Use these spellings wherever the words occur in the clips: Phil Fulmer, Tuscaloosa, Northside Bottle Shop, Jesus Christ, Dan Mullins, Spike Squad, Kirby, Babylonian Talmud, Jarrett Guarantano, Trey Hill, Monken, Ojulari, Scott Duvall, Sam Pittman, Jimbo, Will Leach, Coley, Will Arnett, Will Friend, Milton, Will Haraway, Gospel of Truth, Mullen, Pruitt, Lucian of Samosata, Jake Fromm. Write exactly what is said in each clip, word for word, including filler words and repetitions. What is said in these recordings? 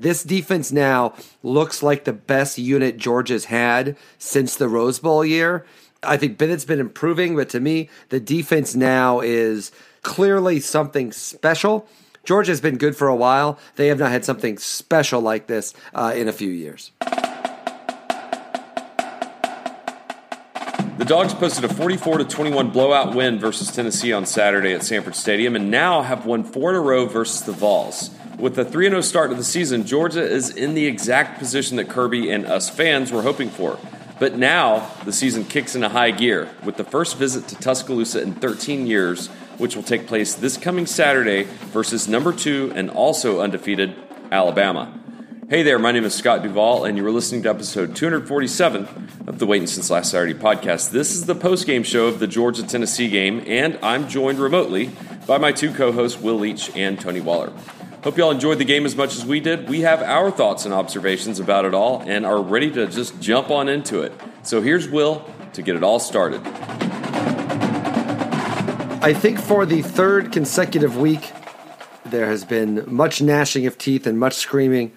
This defense now looks like the best unit Georgia's had since the Rose Bowl year. I think Bennett's been improving, but to me, the defense now is clearly something special. Georgia's been good for a while. They have not had something special like this uh, in a few years. The Dogs posted a forty-four to twenty-one blowout win versus Tennessee on Saturday at Sanford Stadium and now have won four in a row versus the Vols. With a three and oh start to the season, Georgia is in the exact position that Kirby and us fans were hoping for. But now the season kicks into high gear with the first visit to Tuscaloosa in thirteen years, which will take place this coming Saturday versus number two and also undefeated Alabama. Hey there, my name is Scott Duvall, and you are listening to episode two forty-seven of the Waiting Since Last Saturday podcast. This is the post-game show of the Georgia-Tennessee game, and I'm joined remotely by my two co-hosts, Will Leach and Tony Waller. Hope y'all enjoyed the game as much as we did. We have our thoughts and observations about it all and are ready to just jump on into it. So here's Will to get it all started. I think for the third consecutive week, there has been much gnashing of teeth and much screaming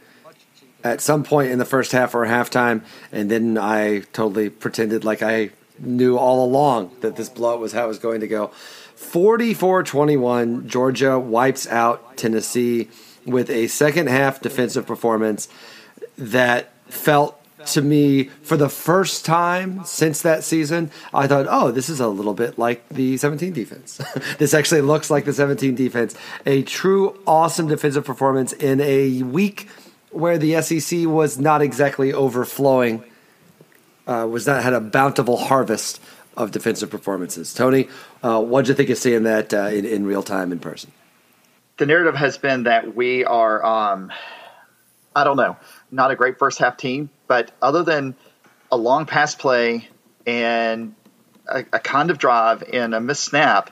at some point in the first half or halftime, and then I totally pretended like I knew all along that this blowout was how it was going to go. forty-four twenty-one, Georgia wipes out Tennessee with a second-half defensive performance that felt to me, for the first time since that season, I thought, oh, this is a little bit like the seventeen defense. This actually looks like the seventeen defense. A true awesome defensive performance in a week where the S E C was not exactly overflowing, uh, was not had a bountiful harvest of defensive performances. Tony, uh, what did you think of seeing that uh, in, in real time in person? The narrative has been that we are, um, I don't know, not a great first half team, but other than a long pass play and a, a kind of drive and a missed snap,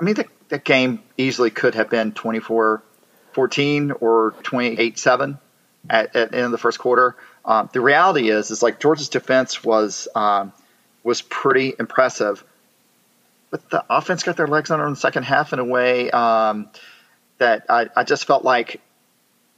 I mean, the, the game easily could have been twenty-four fourteen or twenty-eight seven. At, at the end of the first quarter, um, the reality is, is like Georgia's defense was um, was pretty impressive, but the offense got their legs under in the second half in a way um, that I, I just felt like,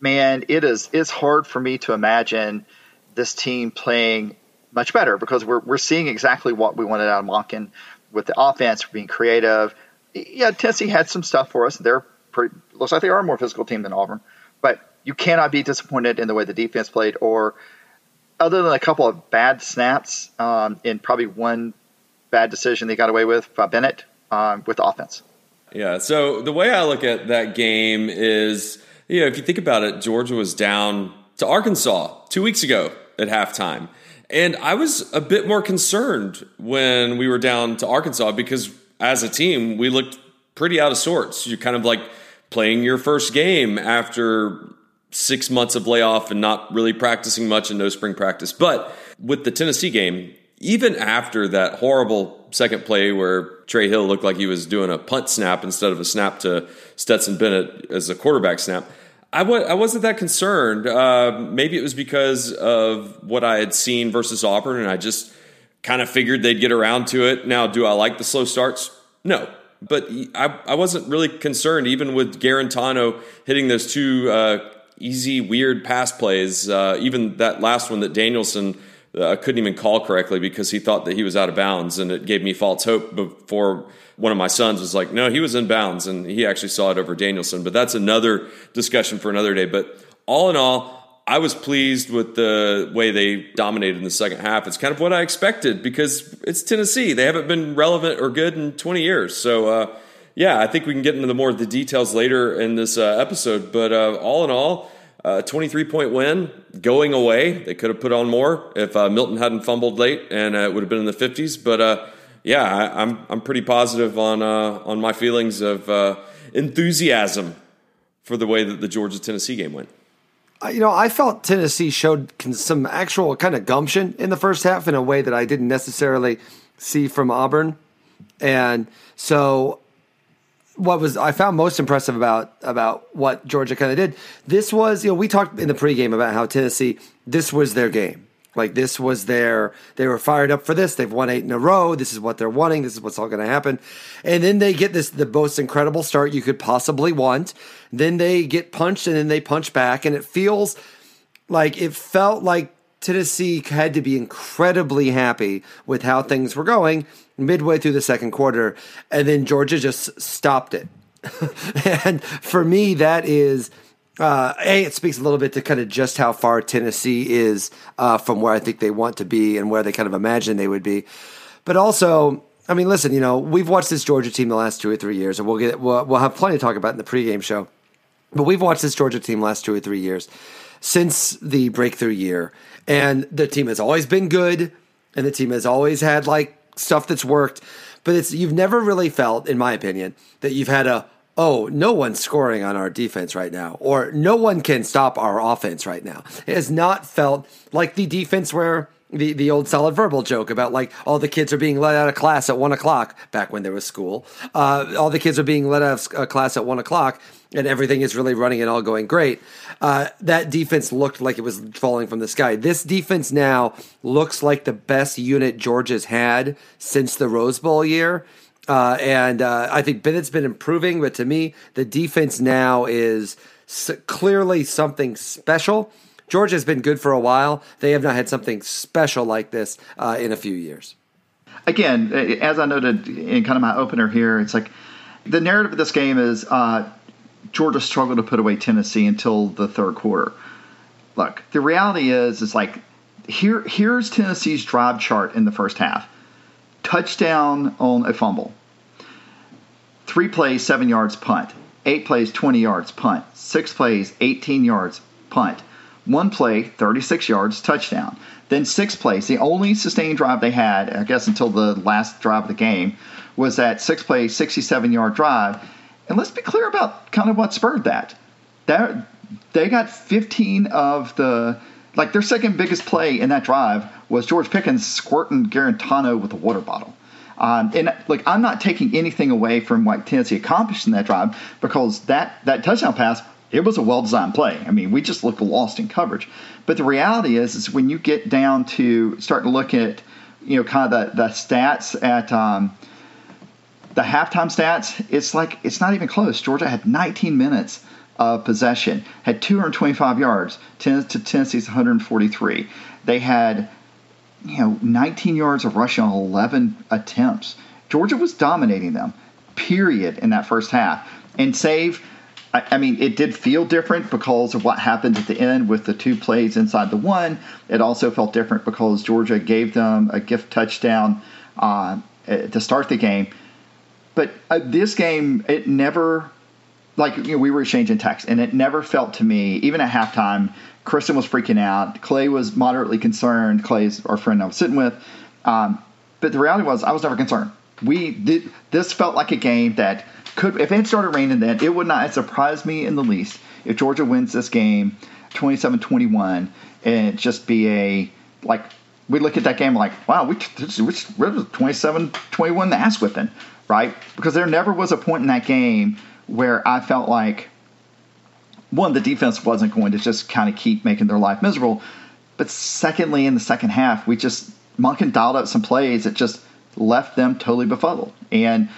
man, it is it's hard for me to imagine this team playing much better because we're we're seeing exactly what we wanted out of Monken with the offense. We're being creative. Yeah, Tennessee had some stuff for us. They're pretty, looks like they are a more physical team than Auburn, but you cannot be disappointed in the way the defense played, or other than a couple of bad snaps um, and probably one bad decision they got away with by Bennett um, with the offense. Yeah, so the way I look at that game is, you know, if you think about it, Georgia was down to Arkansas two weeks ago at halftime. And I was a bit more concerned when we were down to Arkansas because as a team, we looked pretty out of sorts. You're kind of like playing your first game after six months of layoff and not really practicing much and no spring practice. But with the Tennessee game, even after that horrible second play where Trey Hill looked like he was doing a punt snap instead of a snap to Stetson Bennett as a quarterback snap, I, w- I wasn't that concerned. Uh, maybe it was because of what I had seen versus Auburn, and I just kind of figured they'd get around to it. Now, do I like the slow starts? No. But I, I wasn't really concerned, even with Guarantano hitting those two uh easy, weird pass plays. Uh, even that last one that Danielson uh, couldn't even call correctly because he thought that he was out of bounds, and it gave me false hope before one of my sons was like, no, he was in bounds, and he actually saw it over Danielson. But that's another discussion for another day. But all in all, I was pleased with the way they dominated in the second half. It's kind of what I expected because it's Tennessee. They haven't been relevant or good in twenty years. So, uh, yeah, I think we can get into the more of the details later in this uh, episode. But uh, all in all, a uh, twenty-three point win going away. They could have put on more if uh, Milton hadn't fumbled late, and uh, it would have been in the fifties. But uh, yeah, I, I'm I'm pretty positive on uh, on my feelings of uh, enthusiasm for the way that the Georgia-Tennessee game went. You know, I felt Tennessee showed some actual kind of gumption in the first half in a way that I didn't necessarily see from Auburn, and so. What was I found most impressive about about what Georgia kind of did, this was, you know, we talked in the pregame about how Tennessee, this was their game. Like, this was their, they were fired up for this. They've won eight in a row. This is what they're wanting. This is what's all going to happen. And then they get this, the most incredible start you could possibly want. Then they get punched, and then they punch back. And it feels like, it felt like Tennessee had to be incredibly happy with how things were going midway through the second quarter. And then Georgia just stopped it. And for me, that is... Uh, a, it speaks a little bit to kind of just how far Tennessee is uh, from where I think they want to be and where they kind of imagine they would be. But also, I mean, listen, you know, we've watched this Georgia team the last two or three years, and we'll get we'll, we'll have plenty to talk about in the pregame show. But we've watched this Georgia team last two or three years since the breakthrough year, and the team has always been good, and the team has always had like stuff that's worked. But it's you've never really felt, in my opinion, that you've had a oh, no one's scoring on our defense right now, or no one can stop our offense right now. It has not felt like the defense where the, the old solid verbal joke about like all the kids are being let out of class at one o'clock back when there was school. Uh, all the kids are being let out of class at one o'clock and everything is really running and all going great. Uh, that defense looked like it was falling from the sky. This defense now looks like the best unit Georgia's had since the Rose Bowl year. Uh, and uh, I think Bennett's been improving, but to me, the defense now is s- clearly something special. Georgia's been good for a while. They have not had something special like this uh, in a few years. Again, as I noted in kind of my opener here, it's like the narrative of this game is uh, Georgia struggled to put away Tennessee until the third quarter. Look, the reality is, it's like here here's Tennessee's drive chart in the first half. Touchdown on a fumble. Three plays, seven yards, punt. Eight plays, twenty yards, punt. Six plays, eighteen yards, punt. One play, thirty-six yards, touchdown. Then six plays. The only sustained drive they had, I guess until the last drive of the game, was that six-play, sixty-seven-yard drive. And let's be clear about kind of what spurred that. That they got fifteen of the... Like, their second biggest play in that drive was George Pickens squirting Guarantano with a water bottle. Um, and, like, I'm not taking anything away from what Tennessee accomplished in that drive because that, that touchdown pass, it was a well-designed play. I mean, we just looked lost in coverage. But the reality is is when you get down to start to look at, you know, kind of the, the stats at um, the halftime stats, it's like it's not even close. Georgia had nineteen minutes of possession, had two hundred twenty-five yards to Tennessee's one hundred forty-three. They had, you know, nineteen yards of rushing on eleven attempts. Georgia was dominating them, period, in that first half. And save, I, I mean, it did feel different because of what happened at the end with the two plays inside the one. It also felt different because Georgia gave them a gift touchdown uh, to start the game. But uh, this game, it never... Like, you know, we were exchanging texts, and it never felt to me, even at halftime, Kristen was freaking out. Clay was moderately concerned. Clay's our friend I was sitting with. Um, but the reality was I was never concerned. We did, This felt like a game that could – if it started raining then, it would not surprise me in the least if Georgia wins this game twenty-seven twenty-one and it just be a – like, we look at that game like, wow, we twenty-seven twenty-one the ass whipping, right? Because there never was a point in that game – where I felt like, one, the defense wasn't going to just kind of keep making their life miserable. But secondly, in the second half, we just, Monken dialed up some plays that just left them totally befuddled. And,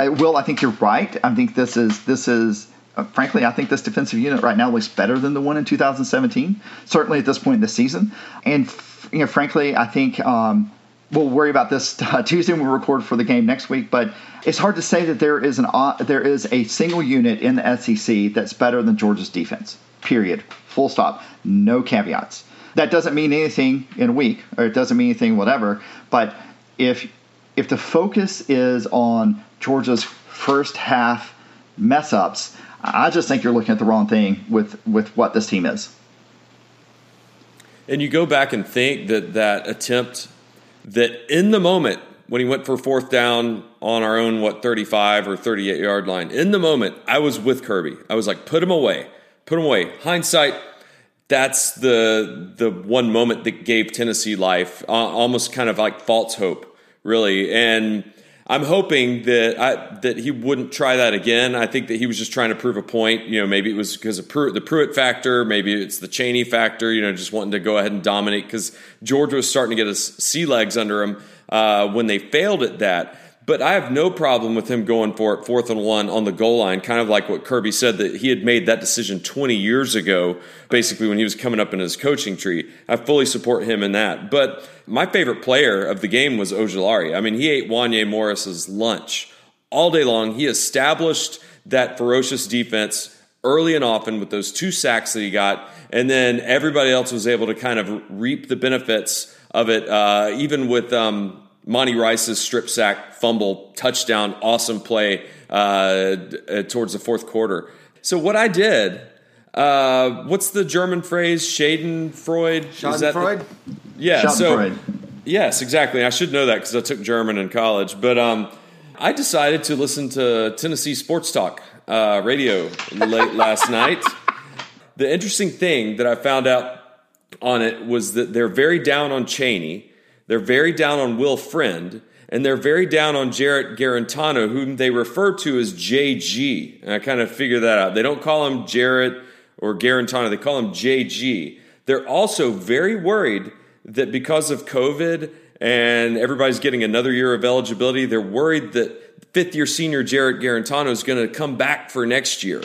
I, Will, I think you're right. I think this is, this is uh, frankly, I think this defensive unit right now looks better than the one in two thousand seventeen, certainly at this point in the season. And, f- you know, frankly, I think um, we'll worry about this uh, Tuesday when we record for the game next week. But it's hard to say that there is an uh, there is a single unit in the S E C that's better than Georgia's defense, period, full stop, no caveats. That doesn't mean anything in a week, or it doesn't mean anything whatever. But if if the focus is on Georgia's first half mess-ups, I just think you're looking at the wrong thing with, with what this team is. And you go back and think that that attempt – that in the moment when he went for fourth down on our own, what, thirty-five or thirty-eight yard line, in the moment, I was with Kirby. I was like, put him away, put him away. Hindsight, that's the the one moment that gave Tennessee life, uh, almost kind of like false hope, really. And I'm hoping that I, that he wouldn't try that again. I think that he was just trying to prove a point. You know, maybe it was because of Pruitt, the Pruitt factor. Maybe it's the Cheney factor, you know, just wanting to go ahead and dominate because George was starting to get his sea legs under him uh, when they failed at that. But I have no problem with him going for it fourth and one on the goal line, kind of like what Kirby said, that he had made that decision twenty years ago, basically when he was coming up in his coaching tree. I fully support him in that. But my favorite player of the game was Ojulari. I mean, he ate Wanye Morris's lunch all day long. He established that ferocious defense early and often with those two sacks that he got, and then everybody else was able to kind of reap the benefits of it, uh, even with um, – Monty Rice's strip sack, fumble, touchdown, awesome play uh, towards the fourth quarter. So what I did, uh, what's the German phrase? Schadenfreude? Schadenfreude? The, yeah. Schadenfreude. So, yes, exactly. I should know that because I took German in college. But um, I decided to listen to Tennessee Sports Talk uh, radio late last night. The interesting thing that I found out on it was that they're very down on Cheney. They're very down on Will Friend, and they're very down on Jarrett Guarantano, whom they refer to as J G. And I kind of figured that out. They don't call him Jarrett or Guarantano. They call him J G. They're also very worried that because of COVID and everybody's getting another year of eligibility, they're worried that fifth-year senior Jarrett Guarantano is going to come back for next year.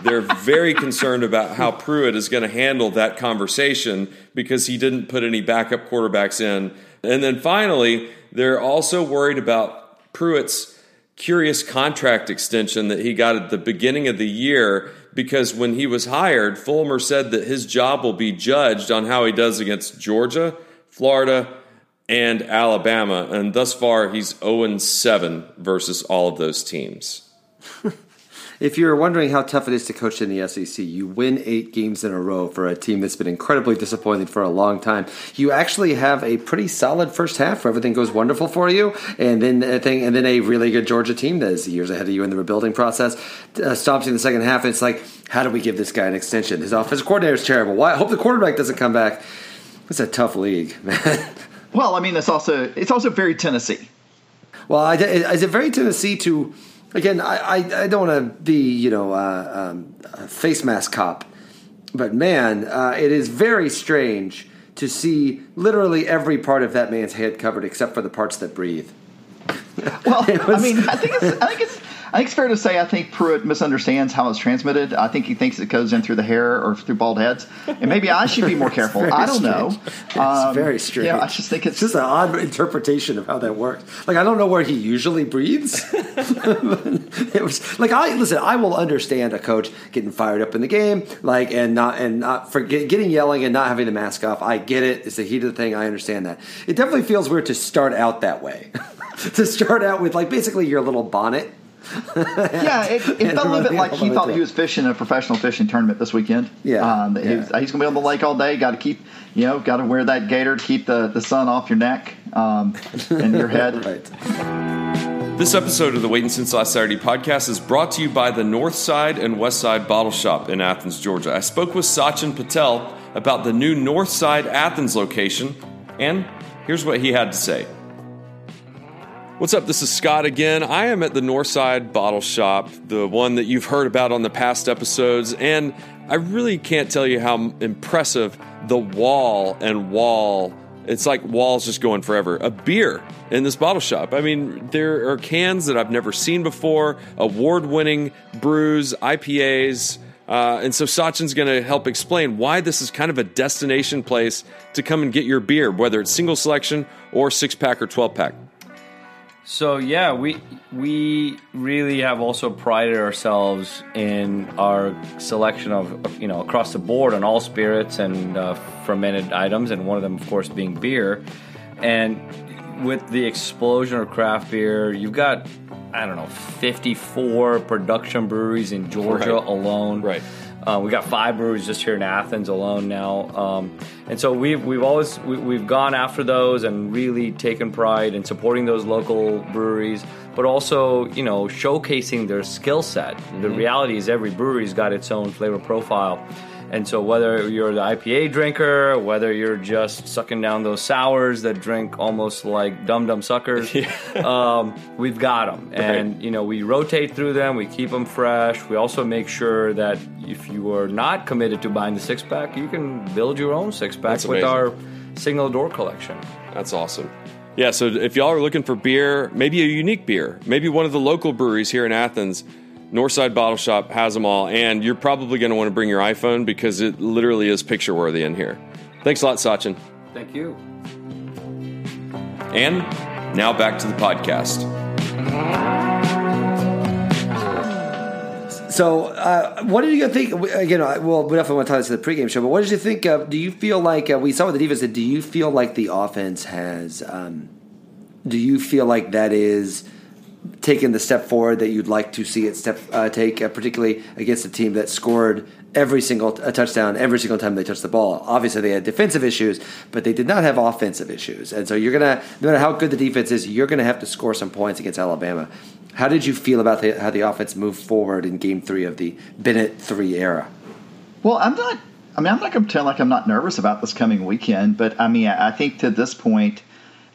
They're very concerned about how Pruitt is going to handle that conversation because he didn't put any backup quarterbacks in. And then finally, they're also worried about Pruitt's curious contract extension that he got at the beginning of the year because when he was hired, Fulmer said that his job will be judged on how he does against Georgia, Florida, and Alabama. And thus far, he's oh and seven versus all of those teams. If you're wondering how tough it is to coach in the S E C, you win eight games in a row for a team that's been incredibly disappointing for a long time. You actually have a pretty solid first half where everything goes wonderful for you, and then a, thing, and then a really good Georgia team that is years ahead of you in the rebuilding process uh, stomps you in the second half, and it's like, how do we give this guy an extension? His offensive coordinator is terrible. Why? I hope the quarterback doesn't come back. It's a tough league, man. Well, I mean, it's also it's also very Tennessee. Well, I, is it very Tennessee to... Again, I, I, I don't want to be, you know, uh, um, a face mask cop, but man, uh, it is very strange to see literally every part of that man's head covered except for the parts that breathe. Well, was, I mean, I think it's, I think it's, I think it's fair to say I think Pruitt misunderstands how it's transmitted. I think he thinks it goes in through the hair or through bald heads, and maybe I should be more careful. I don't strange. know. It's um, very strange. Yeah, I just think it's, it's just an odd interpretation of how that works. Like I don't know where he usually breathes. It was like I listen. I will understand a coach getting fired up in the game, like and not and not forget getting yelling and not having the mask off. I get it. It's the heat of the thing. I understand that. It definitely feels weird to start out that way. To start out with, like, basically your little bonnet. Yeah, it, it felt a little bit like he thought he was fishing in a professional fishing tournament this weekend. Yeah. Um, yeah. He was, he's going to be on the lake all day. Got to keep, you know, got to wear that gaiter to keep the, the sun off your neck um, and your head. Right. This episode of the Waiting Since Last Saturday podcast is brought to you by the Northside and Westside Bottle Shop in Athens, Georgia. I spoke with Sachin Patel about the new Northside Athens location, and here's what he had to say. What's up? This is Scott again. I am at the Northside Bottle Shop, the one that you've heard about on the past episodes, and I really can't tell you how impressive the wall and wall, it's like walls just going forever, a beer in this bottle shop. I mean, there are cans that I've never seen before, award-winning brews, I P As, uh, and so Sachin's going to help explain why this is kind of a destination place to come and get your beer, whether it's single selection or six-pack or twelve-pack. So yeah, we we really have also prided ourselves in our selection of, of you know across the board on all spirits and uh, fermented items, and one of them of course being beer. And with the explosion of craft beer, you've got I don't know fifty-four production breweries in Georgia right. alone. Right. Uh, we got five breweries just here in Athens alone now, um, and so we've we've always we, we've gone after those and really taken pride in supporting those local breweries, but also you know showcasing their skill set. Mm-hmm. The reality is every brewery's got its own flavor profile, And so whether you're the I P A drinker, whether you're just sucking down those sours that drink almost like dum-dum suckers, yeah. um, we've got them. Right. And, you know, we rotate through them. We keep them fresh. We also make sure that if you are not committed to buying the six-pack, you can build your own six-pack with our Signal Door collection. That's awesome. Yeah, so if y'all are looking for beer, maybe a unique beer, maybe one of the local breweries here in Athens, Northside Bottle Shop has them all, and you're probably going to want to bring your iPhone because it literally is picture-worthy in here. Thanks a lot, Sachin. Thank you. And now back to the podcast. So uh, what did you think? Again, well, we definitely want to tie this to the pregame show, but what did you think of, do you feel like, uh, we saw with the defense, do you feel like the offense has, um, do you feel like that is taking the step forward that you'd like to see it step uh, take, uh, particularly against a team that scored every single t- touchdown every single time they touched the ball? Obviously, they had defensive issues, but they did not have offensive issues. And so you're going to, no matter how good the defense is, you're going to have to score some points against Alabama. How did you feel about the, how the offense moved forward in Game three of the Bennett three era? Well, I'm not, I mean, I'm not going to pretend like I'm not nervous about this coming weekend, but, I mean, I, I think to this point,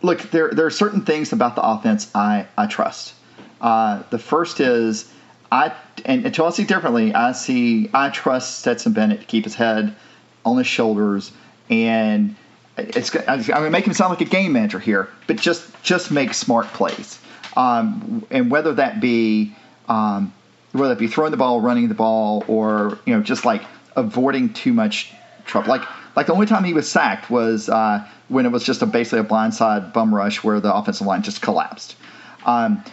look, there there are certain things about the offense I, I trust. Uh, the first is I and until I see differently, I see I trust Stetson Bennett to keep his head on his shoulders, and it's I'm gonna make him sound like a game manager here, but just just make smart plays. Um, and whether that be um, whether it be throwing the ball, running the ball, or you know just like avoiding too much trouble, like. Like, the only time he was sacked was uh, when it was just a basically a blindside bum rush where the offensive line just collapsed. Um,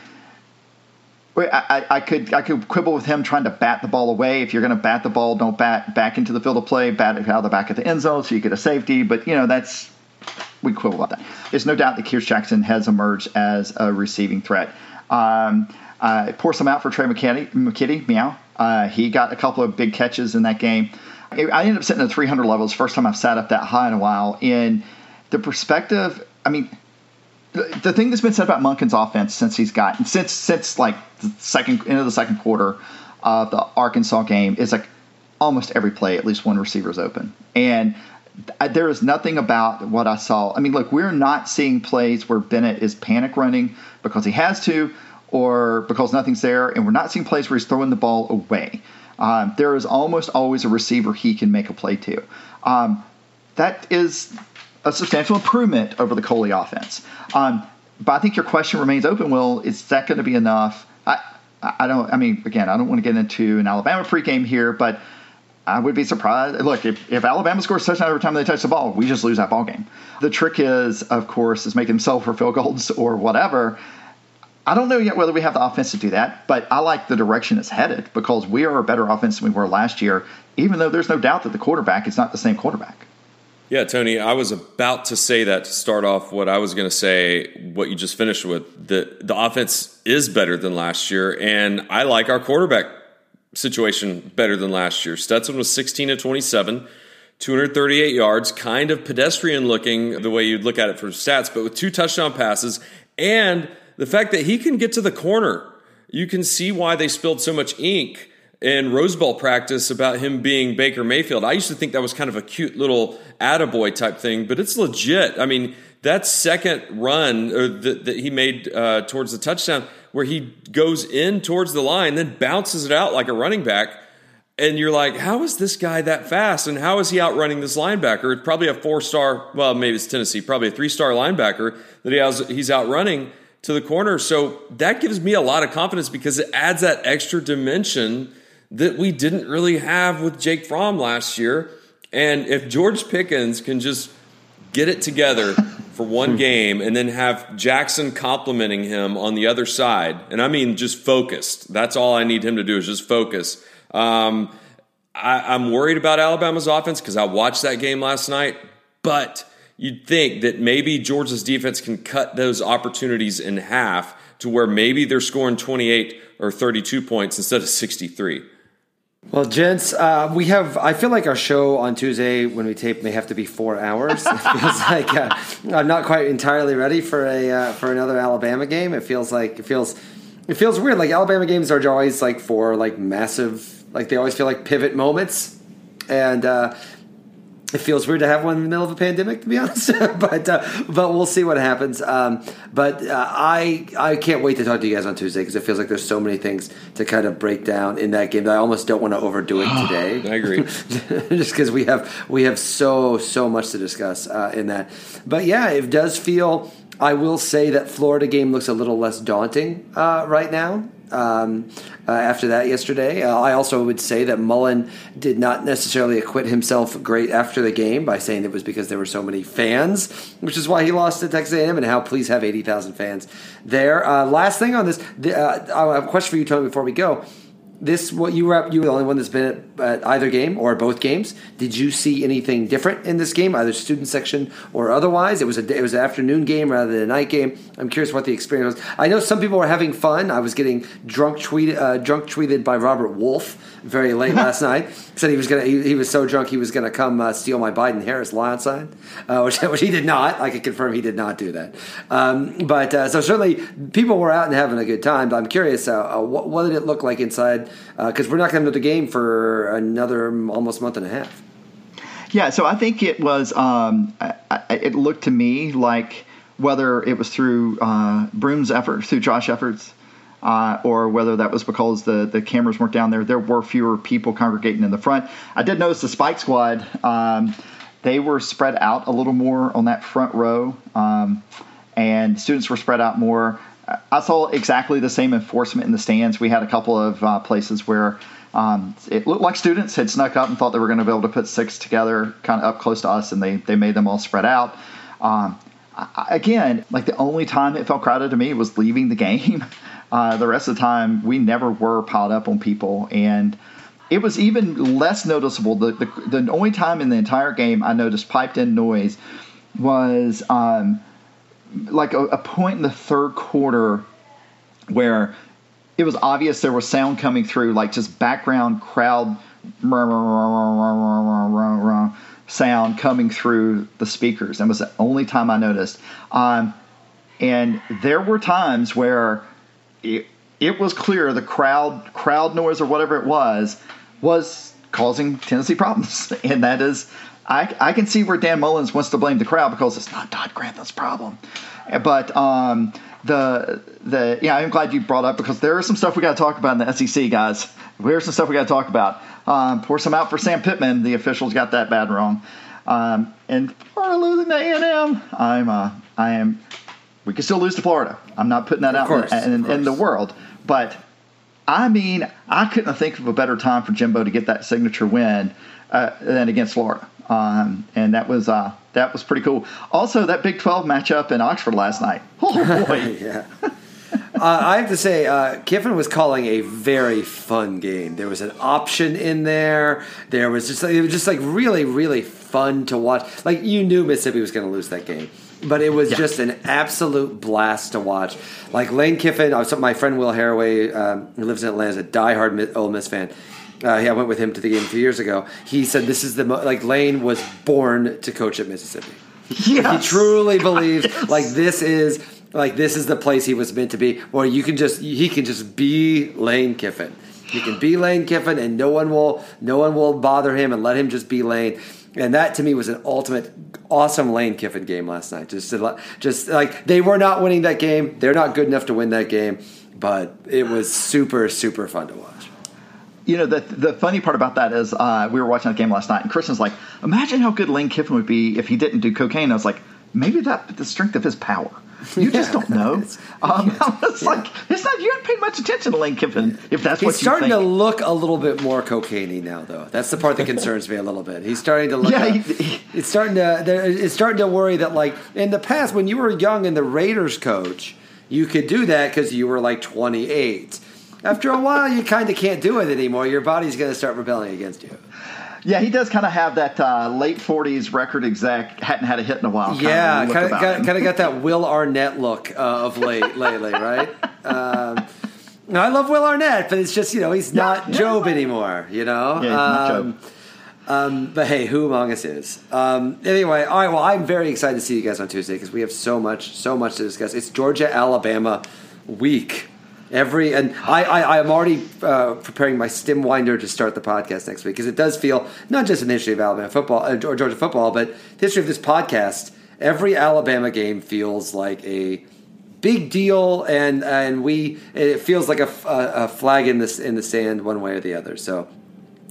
I, I, I could I could quibble with him trying to bat the ball away. If you're going to bat the ball, don't bat back into the field of play. Bat it out of the back of the end zone so you get a safety. But, you know, that's – we quibble about that. There's no doubt that Keir Jackson has emerged as a receiving threat. Um, uh, pour some out for Trey McKitty, McKitty meow. Uh, he got a couple of big catches in that game. I ended up sitting at three hundred levels. First time I've sat up that high in a while. In the perspective, I mean, the, the thing that's been said about Monken's offense since he's gotten since since like the second end of the second quarter of the Arkansas game is like almost every play, at least one receiver's open. And I, there is nothing about what I saw. I mean, look, we're not seeing plays where Bennett is panic running because he has to or because nothing's there, and we're not seeing plays where he's throwing the ball away. Um, there is almost always a receiver he can make a play to. Um, that is a substantial improvement over the Coley offense. Um, but I think your question remains open, Will. Is that going to be enough? I, I don't. I mean, again, I don't want to get into an Alabama pregame here, but I would be surprised. Look, if, if Alabama scores a touchdown every time they touch the ball, we just lose that ball game. The trick is, of course, is making them sell for field goals or whatever. I don't know yet whether we have the offense to do that, but I like the direction it's headed because we are a better offense than we were last year, even though there's no doubt that the quarterback is not the same quarterback. Yeah, Tony, I was about to say that to start off what I was going to say, what you just finished with. The, the offense is better than last year, and I like our quarterback situation better than last year. Stetson was sixteen of twenty-seven, two hundred thirty-eight yards, kind of pedestrian looking the way you'd look at it from stats, but with two touchdown passes and the fact that he can get to the corner. You can see why they spilled so much ink in Rose Bowl practice about him being Baker Mayfield. I used to think that was kind of a cute little attaboy type thing, but it's legit. I mean, that second run or th- that he made uh, towards the touchdown where he goes in towards the line, then bounces it out like a running back, and you're like, how is this guy that fast, and how is he outrunning this linebacker? It's probably a four-star, well, maybe it's Tennessee, probably a three-star linebacker that he has, he's outrunning to the corner. So that gives me a lot of confidence because it adds that extra dimension that we didn't really have with Jake Fromm last year. And if George Pickens can just get it together for one game and then have Jackson complimenting him on the other side, and I mean just focused. That's all I need him to do is just focus. Um, I, I'm worried about Alabama's offense because I watched that game last night, but you'd think that maybe Georgia's defense can cut those opportunities in half to where maybe they're scoring twenty-eight or thirty-two points instead of sixty-three. Well, gents, uh, we have, I feel like our show on Tuesday when we tape may have to be four hours. It feels like uh, I'm not quite entirely ready for a, uh, for another Alabama game. It feels like, it feels, it feels weird. Like Alabama games are always like for like massive, like they always feel like pivot moments. and uh, it feels weird to have one in the middle of a pandemic, to be honest. but uh, but we'll see what happens. Um, but uh, I I can't wait to talk to you guys on Tuesday because it feels like there's so many things to kind of break down in that game that I almost don't want to overdo it today. I agree. Just because we have we have so so much to discuss uh, in that. But yeah, it does feel. I will say that Florida game looks a little less daunting uh, right now. Um, uh, after that yesterday. Uh, I also would say that Mullen did not necessarily acquit himself great after the game by saying it was because there were so many fans, which is why he lost to Texas A and M, and how please have eighty thousand fans there. Uh, last thing on this, the, uh, I have a question for you, Tony, before we go. This what you were up, you were the only one that's been at, at either game or both games. Did you see anything different in this game, either student section or otherwise? It was a it was an afternoon game rather than a night game. I'm curious what the experience was. I know some people were having fun. I was getting drunk tweet uh, drunk tweeted by Robert Wolf very late last night. Said he was gonna he, he was so drunk he was gonna come uh, steal my Biden Harris lie outside, uh, which which he did not. I can confirm he did not do that. Um, but uh, so certainly people were out and having a good time. But I'm curious uh, uh, what, what did it look like inside. Because uh, we're not going to do the game for another almost month and a half. Yeah, so I think it was um, – it looked to me like whether it was through uh, Broom's efforts, through Josh efforts, uh, or whether that was because the, the cameras weren't down there, there were fewer people congregating in the front. I did notice the Spike Squad, um, they were spread out a little more on that front row, um, and students were spread out more. I saw exactly the same enforcement in the stands. We had a couple of uh, places where um, it looked like students had snuck up and thought they were going to be able to put six together kind of up close to us, and they, they made them all spread out. Um, I, again, like the only time it felt crowded to me was leaving the game. Uh, the rest of the time, we never were piled up on people, and it was even less noticeable. The, the, the only time in the entire game I noticed piped-in noise was um, – like a, a point in the third quarter where it was obvious there was sound coming through, like just background crowd sound coming through the speakers. That was the only time I noticed. Um, and there were times where it, it was clear the crowd crowd noise or whatever it was was causing Tennessee problems. And that is – I, I can see where Dan Mullins wants to blame the crowd because it's not Todd Grantham's problem. But um, the the yeah, I'm glad you brought up because there is some stuff we got to talk about in the S E C, guys. There's some stuff we got to talk about. Um, pour some out for Sam Pittman. The officials got that bad wrong. Um, and Florida losing to A and M. I'm uh, I am. We can still lose to Florida. I'm not putting that of out course, in, in, in the world, but. I mean, I couldn't think of a better time for Jimbo to get that signature win uh, than against Florida, um, and that was uh, that was pretty cool. Also, that Big twelve matchup in Oxford last night. Oh boy! Yeah. Uh, I have to say, uh, Kiffin was calling a very fun game. There was an option in there. There was just like, it was just like really, really fun to watch. Like you knew Mississippi was going to lose that game, but it was yeah. just an absolute blast to watch. Like Lane Kiffin, I was, my friend Will Haraway, um, who lives in Atlanta, is a diehard Ole Miss fan. Uh, yeah, I went with him to the game a few years ago. He said this is the mo- like Lane was born to coach at Mississippi. Yes. Like, he truly believes yes. like this is. Like this is the place he was meant to be, where you can just he can just be Lane Kiffin. He can be Lane Kiffin, and no one will no one will bother him, and let him just be Lane. And that to me was an ultimate awesome Lane Kiffin game last night. Just just like they were not winning that game, they're not good enough to win that game, but it was super super fun to watch. You know, the the funny part about that is uh, we were watching that game last night, and Kristen's like, "Imagine how good Lane Kiffin would be if he didn't do cocaine." I was like, "Maybe that the strength of his power." You yeah. just don't know. Um, I was yeah. like, it's not. You haven't paid much attention to Lane Kiffin, if that's he's what you think. He's starting to look a little bit more cocaine-y now, though. That's the part that concerns me a little bit. He's starting to look. Yeah, he, he, it's starting to. It's starting to worry that, like, in the past, when you were young and the Raiders coach, you could do that because you were like twenty-eight. After a while, you kind of can't do it anymore. Your body's going to start rebelling against you. Yeah, he does kind of have that uh, late forties record exec, hadn't had a hit in a while. Yeah, kind of got, kind of got that Will Arnett look uh, of late lately, right? Um, now I love Will Arnett, but it's just, you know, he's yeah, not yeah, Job yeah. anymore, you know? Yeah, he's not um, Job. Um, but hey, who among us is? Um, anyway, all right, well, I'm very excited to see you guys on Tuesday because we have so much, so much to discuss. It's Georgia-Alabama week. Every and I, I am already uh, preparing my stim winder to start the podcast next week, because it does feel not just in the history of Alabama football or Georgia football, but the history of this podcast. Every Alabama game feels like a big deal, and and we it feels like a, a flag in the in the sand one way or the other. So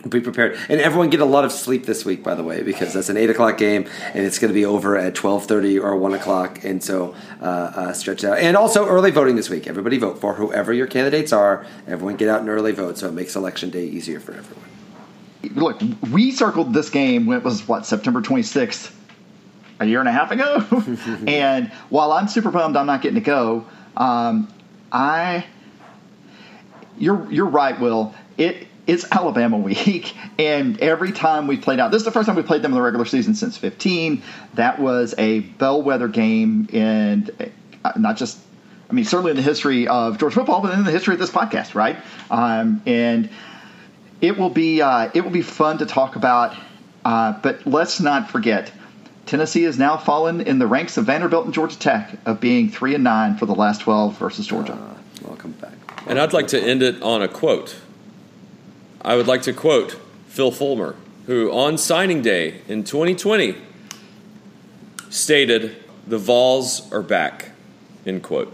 be prepared, and everyone get a lot of sleep this week, by the way, because that's an eight o'clock game, and it's going to be over at twelve thirty or one o'clock. And so uh, uh, stretch out. And also early voting this week. Everybody vote for whoever your candidates are. Everyone get out and early vote, so it makes election day easier for everyone. Look, we circled this game when it was what September twenty sixth, a year and a half ago. And while I'm super bummed I'm not getting to go, um, I you're you're right, Will. It. It's Alabama week, and every time we played out, this is the first time we played them in the regular season since fifteen. That was a bellwether game, and not just, I mean, certainly in the history of Georgia football, but in the history of this podcast, right? Um, and it will be uh, it will be fun to talk about. Uh, but let's not forget, Tennessee has now fallen in the ranks of Vanderbilt and Georgia Tech of being three and nine for the last twelve versus Georgia. Uh, welcome back. Welcome and I'd like to end it on a quote. I would like to quote Phil Fulmer, who on signing day in twenty twenty stated, "The Vols are back," end quote.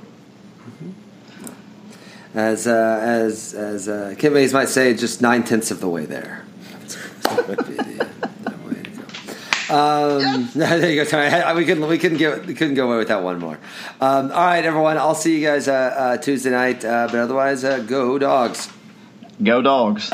Mm-hmm. As uh, as as uh, Kim Mays might say, just nine-tenths of the way there. That be the, the way to go. Um, yeah. There you go, Tony. We couldn't, we couldn't, get, we couldn't go away without one more. Um, all right, everyone. I'll see you guys uh, uh, Tuesday night. Uh, but otherwise, uh, go Dogs. Go Dogs.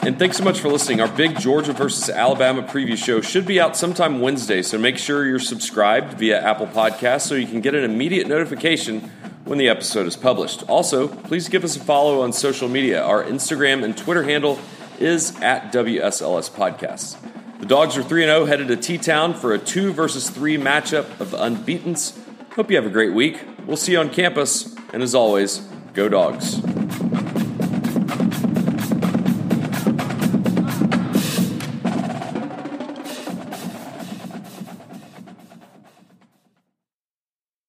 And thanks so much for listening. Our big Georgia versus Alabama preview show should be out sometime Wednesday, so make sure you're subscribed via Apple Podcasts so you can get an immediate notification when the episode is published. Also, please give us a follow on social media. Our Instagram and Twitter handle is at W S L S Podcasts. The Dogs are three and oh, headed to T-Town for a two versus three matchup of unbeatens. Hope you have a great week. We'll see you on campus, and as always, go Dogs.